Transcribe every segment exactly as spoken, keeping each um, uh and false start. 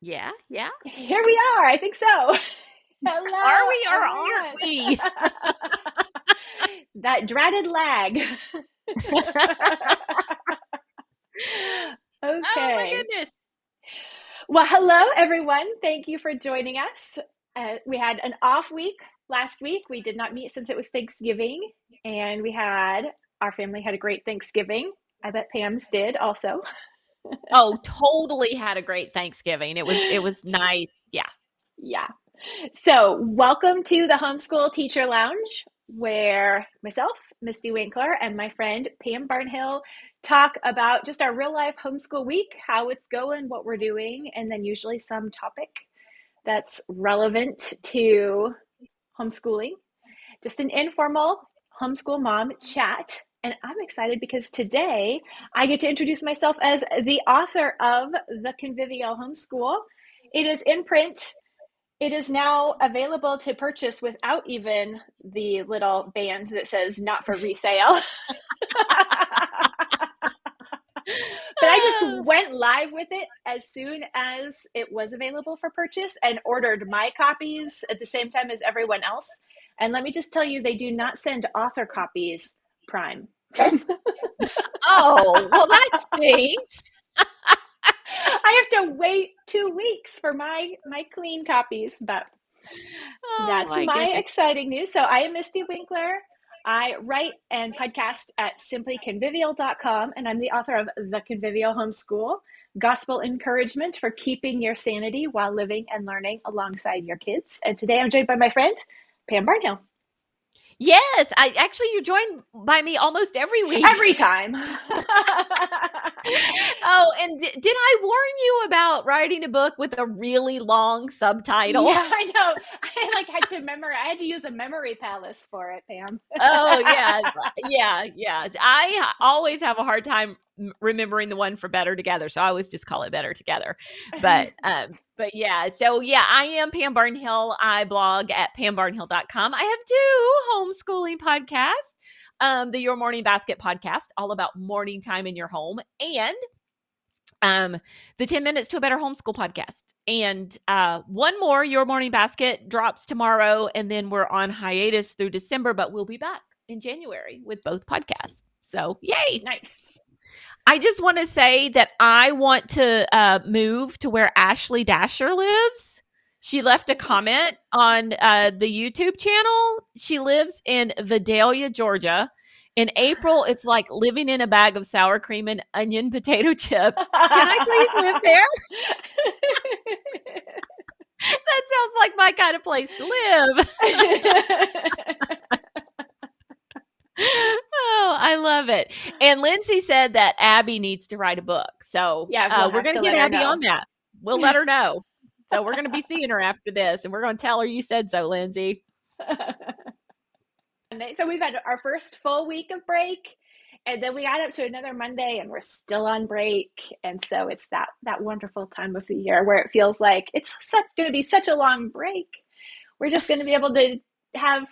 Yeah, yeah. Here we are. I think so. Hello. Are we or aren't we? That dreaded lag. Okay. Oh my goodness. Well, hello everyone. Thank you for joining us. Uh, we had an off week last week. We did not meet since it was Thanksgiving, and we had our family had a great Thanksgiving. I bet Pam's did also. Oh, totally had a great Thanksgiving. It was it was nice. Yeah. Yeah. So welcome to the Homeschool Teacher Lounge, where myself, Misty Winkler, and my friend Pam Barnhill talk about just our real life homeschool week, how it's going, what we're doing, and then usually some topic that's relevant to homeschooling. Just an informal homeschool mom chat. And I'm excited because today I get to introduce myself as the author of The Convivial Homeschool. It is in print. It is now available to purchase without even the little band that says not for resale. But I just went live with it as soon as it was available for purchase and ordered my copies at the same time as everyone else. And let me just tell you, they do not send author copies Prime. Oh, well, that stinks. I have to wait two weeks for my my clean copies, but oh, that's my, my exciting news. So I am Misty Winkler. I write and podcast at simply convivial dot com, and I'm the author of The Convivial Homeschool, Gospel Encouragement for Keeping Your Sanity While Living and Learning Alongside Your Kids. And today I'm joined by my friend, Pam Barnhill. Yes, I actually you're joined by me almost every week. Every time. Oh, and d- did I warn you about writing a book with a really long subtitle? Yeah, I know. I like had to memor- I had to use a memory palace for it, Pam. Oh, yeah. Yeah, yeah. I always have a hard time remembering the one for Better Together. So I always just call it Better Together. But, um, but yeah, so yeah, I am Pam Barnhill. I blog at pam barnhill dot com. I have two homeschooling podcasts, um, the Your Morning Basket podcast, all about morning time in your home, and um, the ten minutes to a Better Homeschool podcast. And uh, one more, Your Morning Basket, drops tomorrow. And then we're on hiatus through December, but we'll be back in January with both podcasts. So yay. Nice. I just want to say that I want to uh, move to where Ashley Dasher lives. She left a comment on uh, the YouTube channel. She lives in Vidalia, Georgia. In April, it's like living in a bag of sour cream and onion potato chips. Can I please live there? That sounds like my kind of place to live. Oh, I love it. And Lindsay said that Abby needs to write a book. So yeah, we'll uh, we're going to get Abby on that. We'll let her know. So we're going to be seeing her after this, and we're going to tell her you said so, Lindsay. So we've had our first full week of break, and then we got up to another Monday and we're still on break. And so it's that, that wonderful time of the year where it feels like it's going to be such a long break. We're just going to be able to have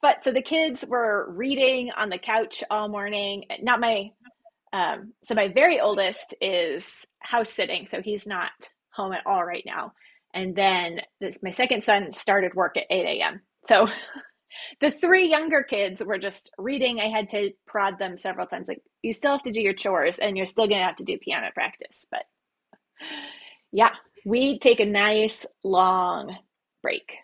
But so the kids were reading on the couch all morning. Not my, um, so my very oldest is house sitting. So he's not home at all right now. And then this, my second son started work at eight a.m. So the three younger kids were just reading. I had to prod them several times. Like, you still have to do your chores and you're still going to have to do piano practice. But yeah, we take a nice long break.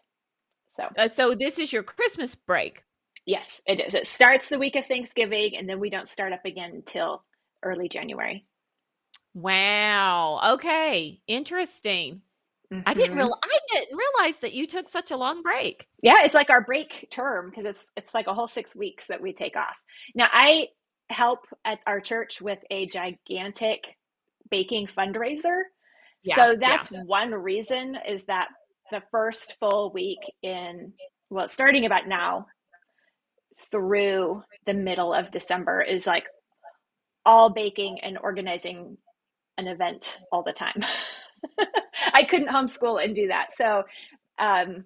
So uh, so this is your Christmas break. Yes, it is. It starts the week of Thanksgiving, and then we don't start up again until early January. Wow. Okay. Interesting. Mm-hmm. I didn't realize I didn't realize that you took such a long break. Yeah, it's like our break term because it's it's like a whole six weeks that we take off. Now, I help at our church with a gigantic baking fundraiser. Yeah, so that's yeah. one reason is that the first full week in, well, starting about now through the middle of December is like all baking and organizing an event all the time. I couldn't homeschool and do that. So um,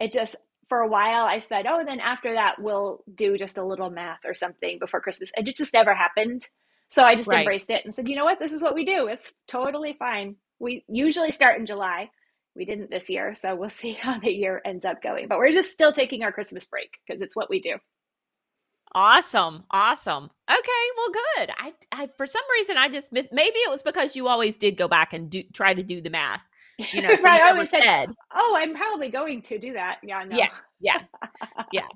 it just, for a while I said, oh, and then after that we'll do just a little math or something before Christmas. And it just never happened. So I just right. embraced it and said, you know what, this is what we do. It's totally fine. We usually start in July. We didn't this year, so we'll see how the year ends up going. But we're just still taking our Christmas break because it's what we do. Awesome. Awesome. Okay. Well, good. I, I, for some reason, I just missed, maybe it was because you always did go back and do, try to do the math. You know, right. I always said, said, oh, I'm probably going to do that. Yeah. No. Yeah. Yeah. Yeah.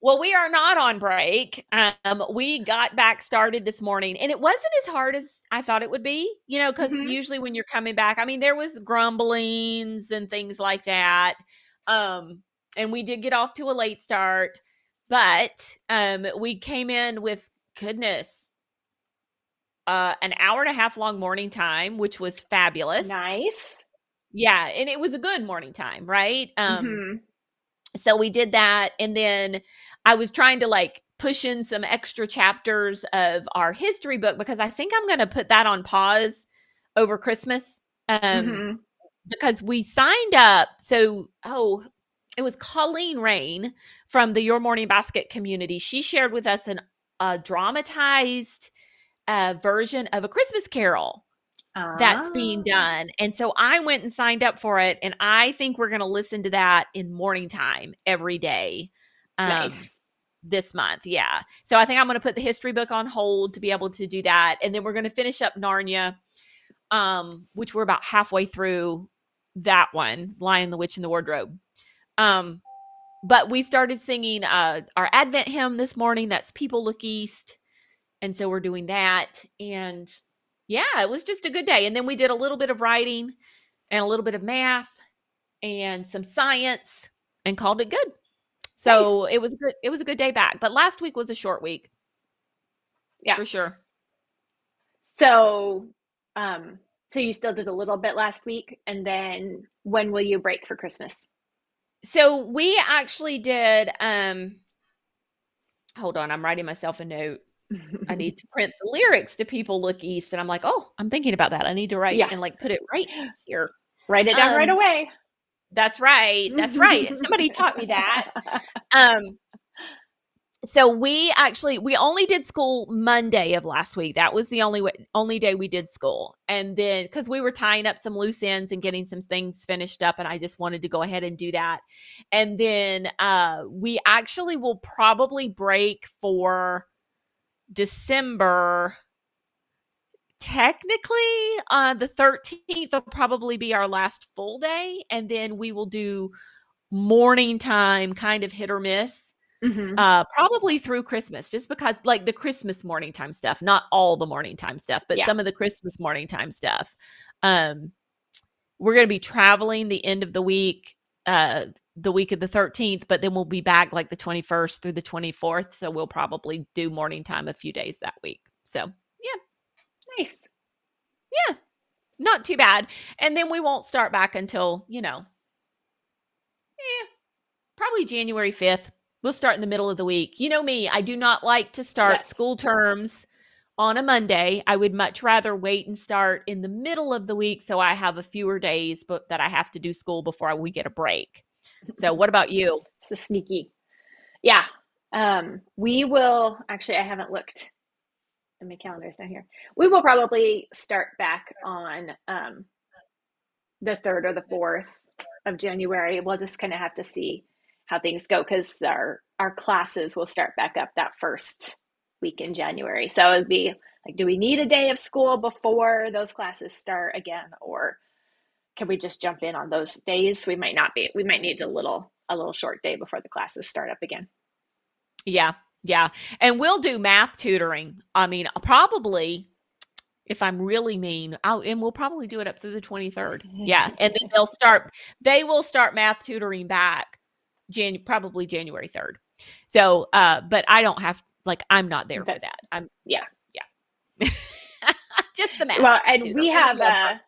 Well, we are not on break. Um, we got back started this morning, and it wasn't as hard as I thought it would be, you know, because mm-hmm. usually when you're coming back, I mean, there was grumblings and things like that. Um, and we did get off to a late start, but um, we came in with, goodness, uh, an hour and a half long morning time, which was fabulous. Nice. Yeah. And it was a good morning time, right? Um, mm-hmm. So we did that. And then I was trying to like push in some extra chapters of our history book, because I think I'm going to put that on pause over Christmas um, mm-hmm. because we signed up. So, oh, it was Colleen Rain from the Your Morning Basket community. She shared with us an, a dramatized uh, version of A Christmas Carol oh. that's being done. And so I went and signed up for it. And I think we're going to listen to that in morning time every day. Um, nice. This month. Yeah. So I think I'm going to put the history book on hold to be able to do that. And then we're going to finish up Narnia, um, which we're about halfway through that one, Lion, the Witch, and the Wardrobe. Um, but we started singing uh, our Advent hymn this morning. That's People Look East. And so we're doing that. And yeah, it was just a good day. And then we did a little bit of writing and a little bit of math and some science and called it good. So nice. it was a good, it was a good day back. But last week was a short week. Yeah. For sure. So, um, so you still did a little bit last week. And then when will you break for Christmas? So we actually did, um, hold on, I'm writing myself a note. I need to print the lyrics to People Look East. And I'm like, oh, I'm thinking about that. I need to write yeah. and like put it right here. Write it down um, right away. That's right. That's right. Somebody taught me that. Um, so we actually, we only did school Monday of last week. That was the only way, only day we did school. And then, cause we were tying up some loose ends and getting some things finished up. And I just wanted to go ahead and do that. And then, uh, we actually will probably break for December. Technically, uh, the thirteenth will probably be our last full day. And then we will do morning time, kind of hit or miss. Mm-hmm. Uh, probably through Christmas, just because like the Christmas morning time stuff, not all the morning time stuff, but yeah. some of the Christmas morning time stuff. Um, we're going to be traveling the end of the week, uh, the week of the thirteenth, but then we'll be back like the twenty-first through the twenty-fourth. So we'll probably do morning time a few days that week. So yeah. Nice. Yeah. Not too bad. And then we won't start back until, you know, eh, probably January fifth. We'll start in the middle of the week. You know me, I do not like to start yes. school terms on a Monday. I would much rather wait and start in the middle of the week so I have a fewer days but that I have to do school before we get a break. So what about you? It's the sneaky. Yeah. Um, we will, actually, I haven't looked and my calendar's down here. We will probably start back on um, the third or the fourth of January. We'll just kind of have to see how things go, because our our classes will start back up that first week in January. So it'd be like, do we need a day of school before those classes start again, or can we just jump in on those days? We might not be. We might need a little a little short day before the classes start up again. Yeah, yeah, and we'll do math tutoring. I mean, probably. If I'm really mean, I'll, and we'll probably do it up to the twenty-third. Yeah, and then they'll start. They will start math tutoring back. Jan probably January third. So, uh, but I don't have, like, I'm not there That's, for that. I'm yeah. Yeah. Just the math. Well, and tutor. we have, a,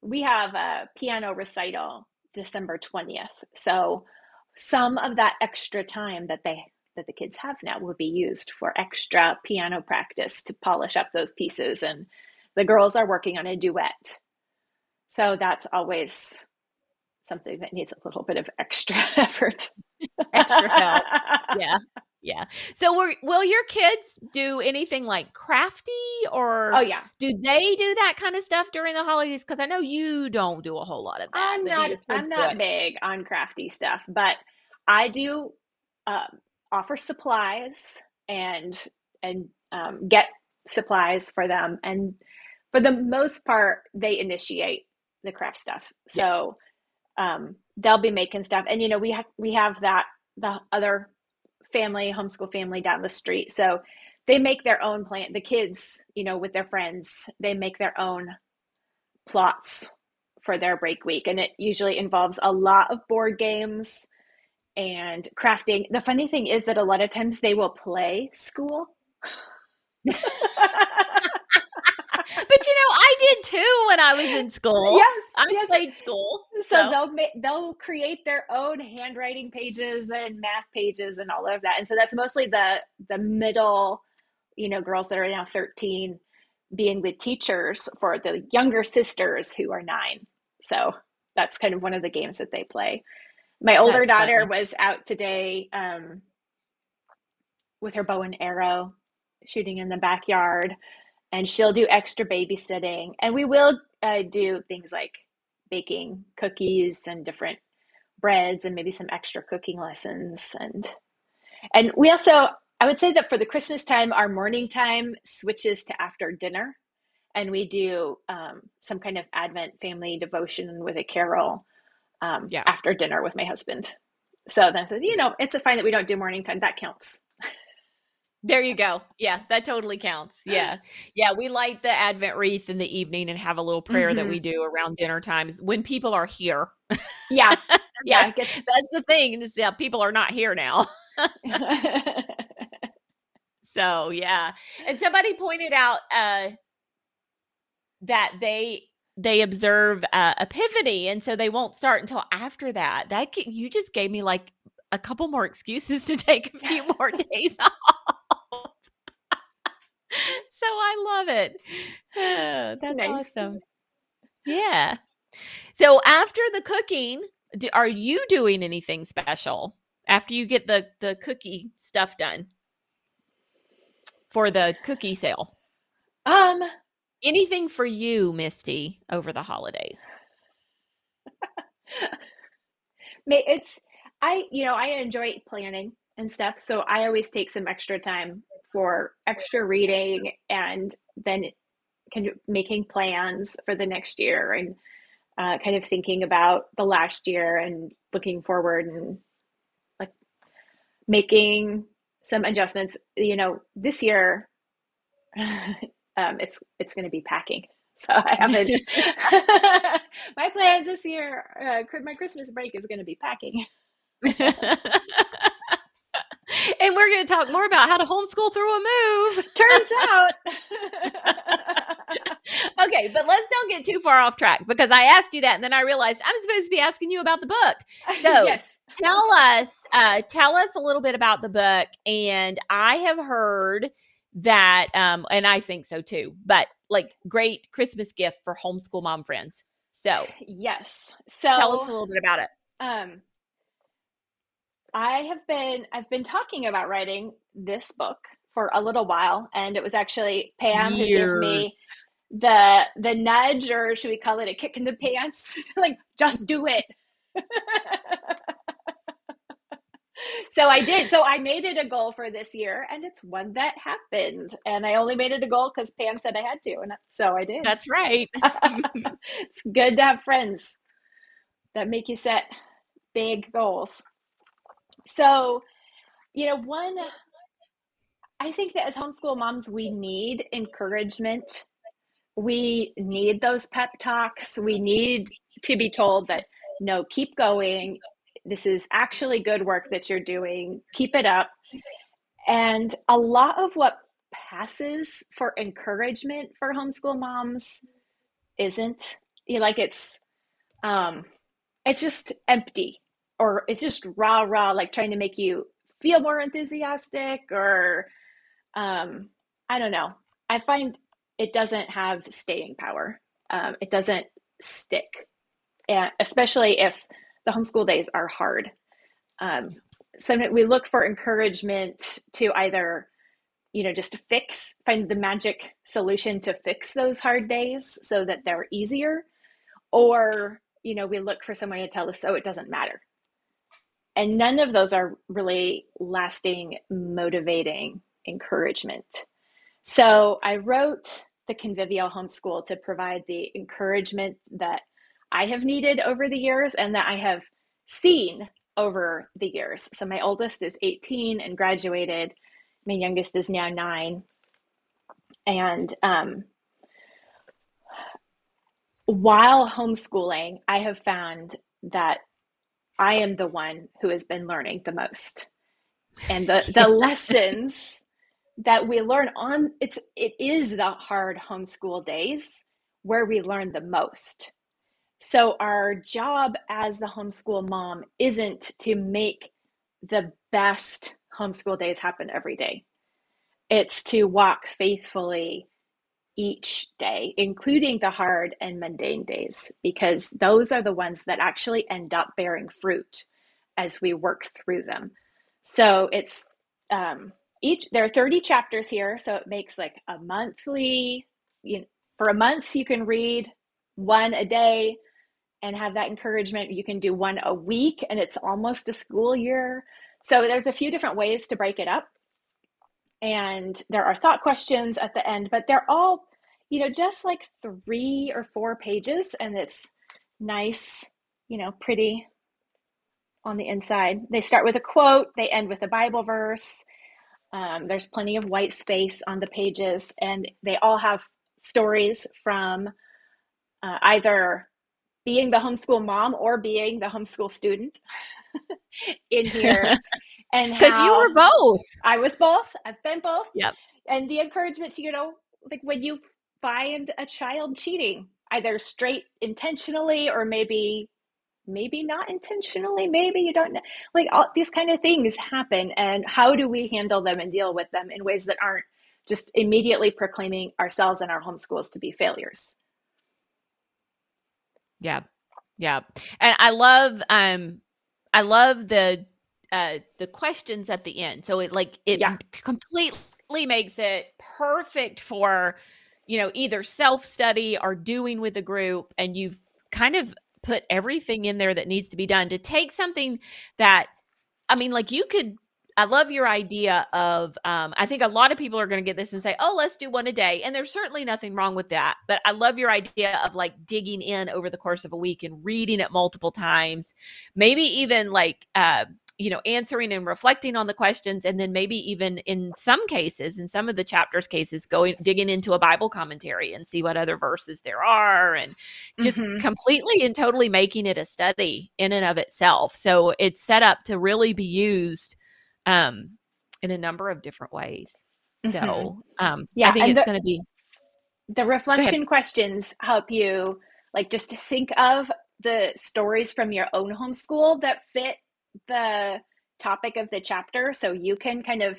we have a piano recital December twentieth. So some of that extra time that they, that the kids have now will be used for extra piano practice to polish up those pieces. And the girls are working on a duet. So that's always something that needs a little bit of extra effort. Extra help. Yeah. Yeah. So we're, will your kids do anything like crafty or oh, yeah. do they do that kind of stuff during the holidays? Because I know you don't do a whole lot of that. I'm not I'm not big on crafty stuff, but I do um, offer supplies and and um, get supplies for them. And for the most part, they initiate the craft stuff. So yeah. um, they'll be making stuff. And, you know, we, ha- we have that, the other family, homeschool family down the street. So they make their own plant, the kids, you know, with their friends, they make their own plots for their break week. And it usually involves a lot of board games and crafting. The funny thing is that a lot of times they will play school. But you know, I did too when I was in school. Yes, I yes. played school. So, so they'll ma- they'll create their own handwriting pages and math pages and all of that. And so that's mostly the the middle, you know, girls that are now thirteen, being the teachers for the younger sisters who are nine. So that's kind of one of the games that they play. My older that's daughter funny. was out today um, with her bow and arrow, shooting in the backyard. And she'll do extra babysitting. And we will uh, do things like baking cookies and different breads and maybe some extra cooking lessons. And and we also, I would say that for the Christmas time, our morning time switches to after dinner. And we do um, some kind of Advent family devotion with a carol um, yeah. after dinner with my husband. So then I said, you know, it's a fine that we don't do morning time. That counts. There you go. Yeah, that totally counts. Yeah. Yeah. We light the Advent wreath in the evening and have a little prayer mm-hmm. that we do around dinner times when people are here. Yeah. Yeah. That's, that's the thing. Is, yeah, people are not here now. So, yeah. And somebody pointed out uh, that they, they observe uh, a Epiphany. And so they won't start until after that. That can, you just gave me like a couple more excuses to take a few more days off. So I love it. Oh, that's nice. Awesome. Yeah. So after the cooking, do, are you doing anything special after you get the, the cookie stuff done for the cookie sale? Um, anything for you, Misty, over the holidays? It's, I, you know, I enjoy planning and stuff. So I always take some extra time for extra reading and then kind of making plans for the next year and uh, kind of thinking about the last year and looking forward and like making some adjustments. You know, this year um, it's, it's going to be packing. So I haven't, my plans this year, uh, my Christmas break is going to be packing. And we're going to talk more about how to homeschool through a move. Turns out. Okay, but let's don't get too far off track because I asked you that and then I realized I'm supposed to be asking you about the book. So yes. tell us, uh, tell us a little bit about the book. And I have heard that, um, and I think so too, but like great Christmas gift for homeschool mom friends. So yes. So tell us a little bit about it. Um, I have been, I've been talking about writing this book for a little while, and it was actually Pam Years. who gave me the the nudge, or should we call it a kick in the pants? Like, just do it. So I did. So I made it a goal for this year, and it's one that happened. And I only made it a goal because Pam said I had to, and so I did. That's right. It's good to have friends that make you set big goals. So, you know, one, I think that as homeschool moms, we need encouragement. We need those pep talks. We need to be told that, no, keep going. This is actually good work that you're doing. Keep it up. And a lot of what passes for encouragement for homeschool moms isn't, you know, like it's, um, it's just empty. Or it's just rah, rah, like trying to make you feel more enthusiastic or um, I don't know. I find it doesn't have staying power. Um, it doesn't stick, and especially if the homeschool days are hard. Um, sometimes we look for encouragement to either, you know, just fix, find the magic solution to fix those hard days so that they're easier. Or, you know, we look for someone to tell us, oh, it doesn't matter. And none of those are really lasting, motivating encouragement. So I wrote The Convivial Homeschool to provide the encouragement that I have needed over the years and that I have seen over the years. So my oldest is eighteen and graduated. My youngest is now nine. And um, while homeschooling, I have found that I am the one who has been learning the most. And the, the lessons that we learn on, it's, it is the hard homeschool days where we learn the most. So our job as the homeschool mom isn't to make the best homeschool days happen every day. It's to walk faithfully each day, including the hard and mundane days, because those are the ones that actually end up bearing fruit as we work through them. So it's um, each, there are thirty chapters here. So it makes like a monthly, you know, for a month, you can read one a day and have that encouragement. You can do one a week and it's almost a school year. So there's a few different ways to break it up. And there are thought questions at the end, but they're all, you know, just like three or four pages, and it's nice, you know, pretty on the inside. They start with a quote, they end with a Bible verse. Um, there's plenty of white space on the pages, and they all have stories from uh, either being the homeschool mom or being the homeschool student in here. And because you were both. I was both. I've been both. Yep. And the encouragement to, you know, like when you find a child cheating, either straight intentionally or maybe, maybe not intentionally, maybe you don't know, like all these kind of things happen, and how do we handle them and deal with them in ways that aren't just immediately proclaiming ourselves and our homeschools to be failures. Yeah. Yeah. And I love, um, I love the, Uh, the questions at the end. So it like, it yeah. completely makes it perfect for, you know, either self-study or doing with a group. And you've kind of put everything in there that needs to be done to take something that, I mean, like you could, I love your idea of, um, I think a lot of people are going to get this and say, oh, let's do one a day. And there's certainly nothing wrong with that. But I love your idea of like digging in over the course of a week and reading it multiple times, maybe even like, uh, you know, answering and reflecting on the questions. And then maybe even in some cases, in some of the chapters cases, going, digging into a Bible commentary and see what other verses there are, and just mm-hmm. completely and totally making it a study in and of itself. So it's set up to really be used um, in a number of different ways. Mm-hmm. So um, yeah, I think it's going to be. The reflection questions help you like just to think of the stories from your own homeschool that fit the topic of the chapter, so you can kind of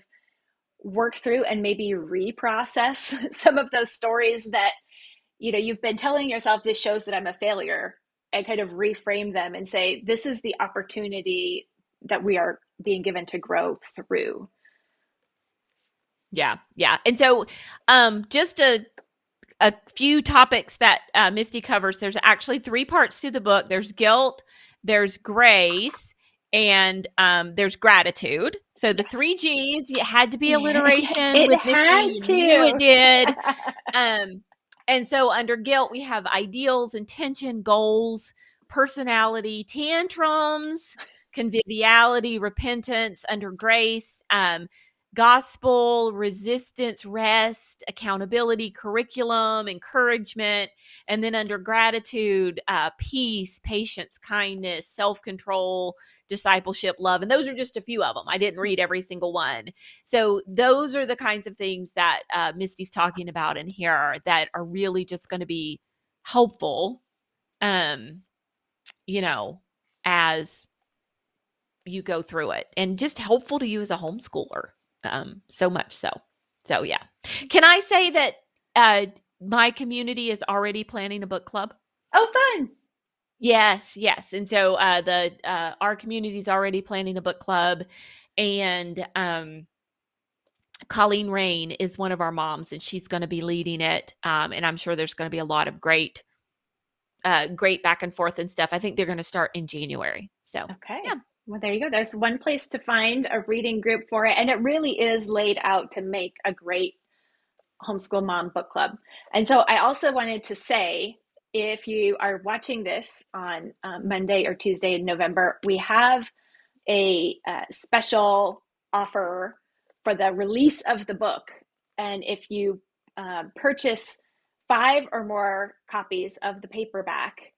work through and maybe reprocess some of those stories that, you know, you've been telling yourself, this shows that I'm a failure, and kind of reframe them and say, this is the opportunity that we are being given to grow through. Yeah. Yeah. And so um, just a a few topics that uh, Misty covers. There's actually three parts to the book. There's guilt, there's grace, and um, there's gratitude. So the yes. three G's, it had to be alliteration. It with had Misty. To. You knew it did. um, and so under guilt, we have ideals, intention, goals, personality, tantrums, conviviality, repentance. Under grace, um, gospel, resistance, rest, accountability, curriculum, encouragement. And then under gratitude, uh, peace, patience, kindness, self-control, discipleship, love. And those are just a few of them. I didn't read every single one. So those are the kinds of things that uh, Misty's talking about in here that are really just going to be helpful, um, you know, as you go through it, and just helpful to you as a homeschooler. Um, so much so. So yeah. Can I say that uh, my community is already planning a book club? Oh, fun. Yes, yes. And so uh, the uh, our community is already planning a book club, and um, Colleen Rain is one of our moms, and she's going to be leading it. Um, and I'm sure there's going to be a lot of great, uh, great back and forth and stuff. I think they're going to start in January. So okay. Yeah. Well, there you go. There's one place to find a reading group for it. And it really is laid out to make a great homeschool mom book club. And so I also wanted to say, if you are watching this on uh, Monday or Tuesday in November, we have a uh, special offer for the release of the book. And if you uh, purchase five or more copies of the paperback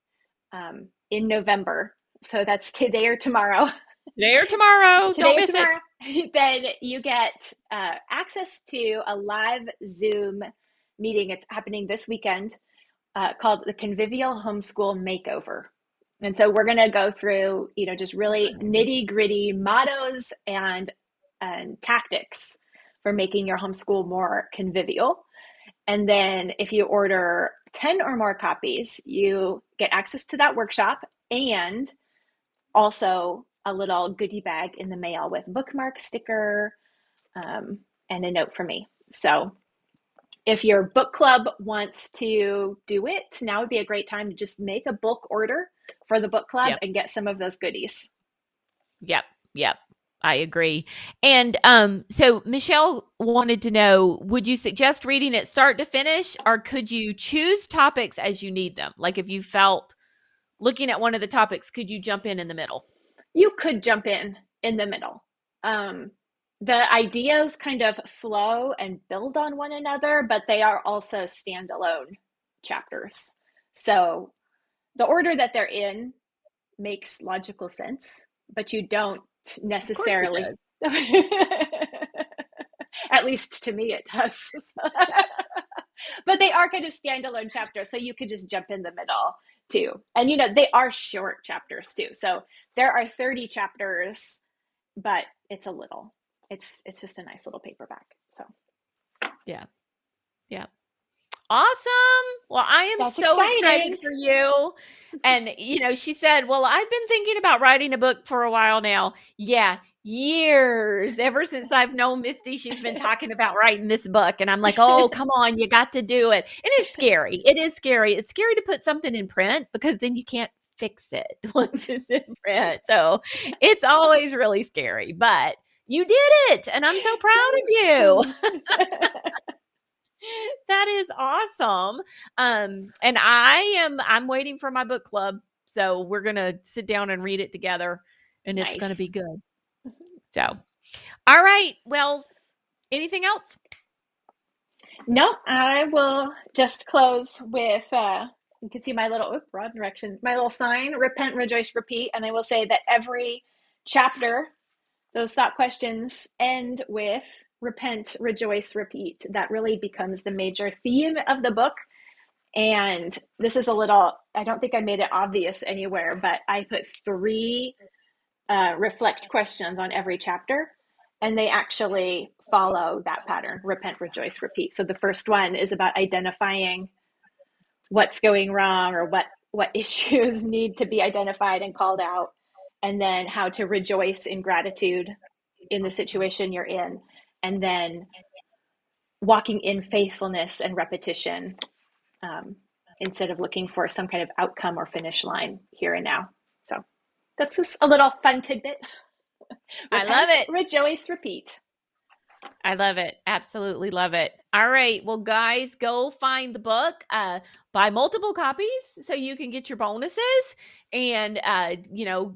um, in November, so that's today or tomorrow. Today or tomorrow. Today Don't or miss tomorrow, it. Then you get uh, access to a live Zoom meeting. It's happening this weekend uh, called The Convivial Homeschool Makeover. And so we're going to go through, you know, just really nitty gritty mottos and, and tactics for making your homeschool more convivial. And then if you order ten or more copies, you get access to that workshop and also a little goodie bag in the mail with bookmark sticker um, and a note from me. So if your book club wants to do it, now would be a great time to just make a bulk order for the book club yep. and get some of those goodies. Yep. Yep. I agree. And um, so Michelle wanted to know, would you suggest reading it start to finish, or could you choose topics as you need them? Like if you felt looking at one of the topics, could you jump in in the middle? You could jump in in the middle. Um, the ideas kind of flow and build on one another, but they are also standalone chapters. So the order that they're in makes logical sense, but you don't necessarily. At least to me, it does. But they are kind of standalone chapters, so you could just jump in the middle too. And, you know, they are short chapters too. So there are thirty chapters, but it's a little, it's, it's just a nice little paperback. So. Yeah. Yeah. Awesome. Well, I am That's so exciting. excited for you. And, you know, she said, well, I've been thinking about writing a book for a while now. Yeah. Years. Ever since I've known Misty, she's been talking about writing this book. And I'm like, oh, come on, you got to do it. And it's scary. It is scary. It's scary to put something in print because then you can't fix it once it's in print. So it's always really scary, but you did it. And I'm so proud of you. That is awesome. Um, and I am, I'm waiting for my book club. So we're going to sit down and read it together, and nice. It's going to be good. So, all right. Well, anything else? No, I will just close with, uh, you can see my little, oops, wrong direction, my little sign, repent, rejoice, repeat. And I will say that every chapter, those thought questions end with repent, rejoice, repeat. That really becomes the major theme of the book. And this is a little, I don't think I made it obvious anywhere, but I put three uh, reflect questions on every chapter, and they actually follow that pattern, repent, rejoice, repeat. So the first one is about identifying what's going wrong or what, what issues need to be identified and called out, and then how to rejoice in gratitude in the situation you're in. And then walking in faithfulness and repetition um, instead of looking for some kind of outcome or finish line here and now. So that's just a little fun tidbit. Repent, I love it. Rejoice, repeat. I love it. Absolutely love it. All right. Well, guys, go find the book. Uh, buy multiple copies so you can get your bonuses and, uh, you know,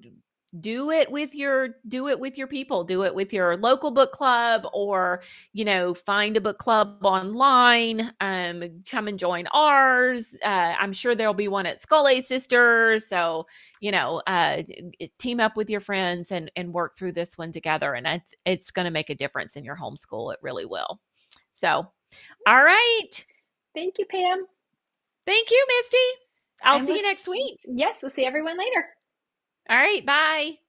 Do it with your, do it with your people, do it with your local book club, or, you know, find a book club online, um, come and join ours. Uh, I'm sure there'll be one at Scully Sisters. So, you know, uh, team up with your friends and, and work through this one together. And I, it's going to make a difference in your homeschool. It really will. So, all right. Thank you, Pam. Thank you, Misty. I'll and see we'll, you next week. Yes. We'll see everyone later. All right, bye.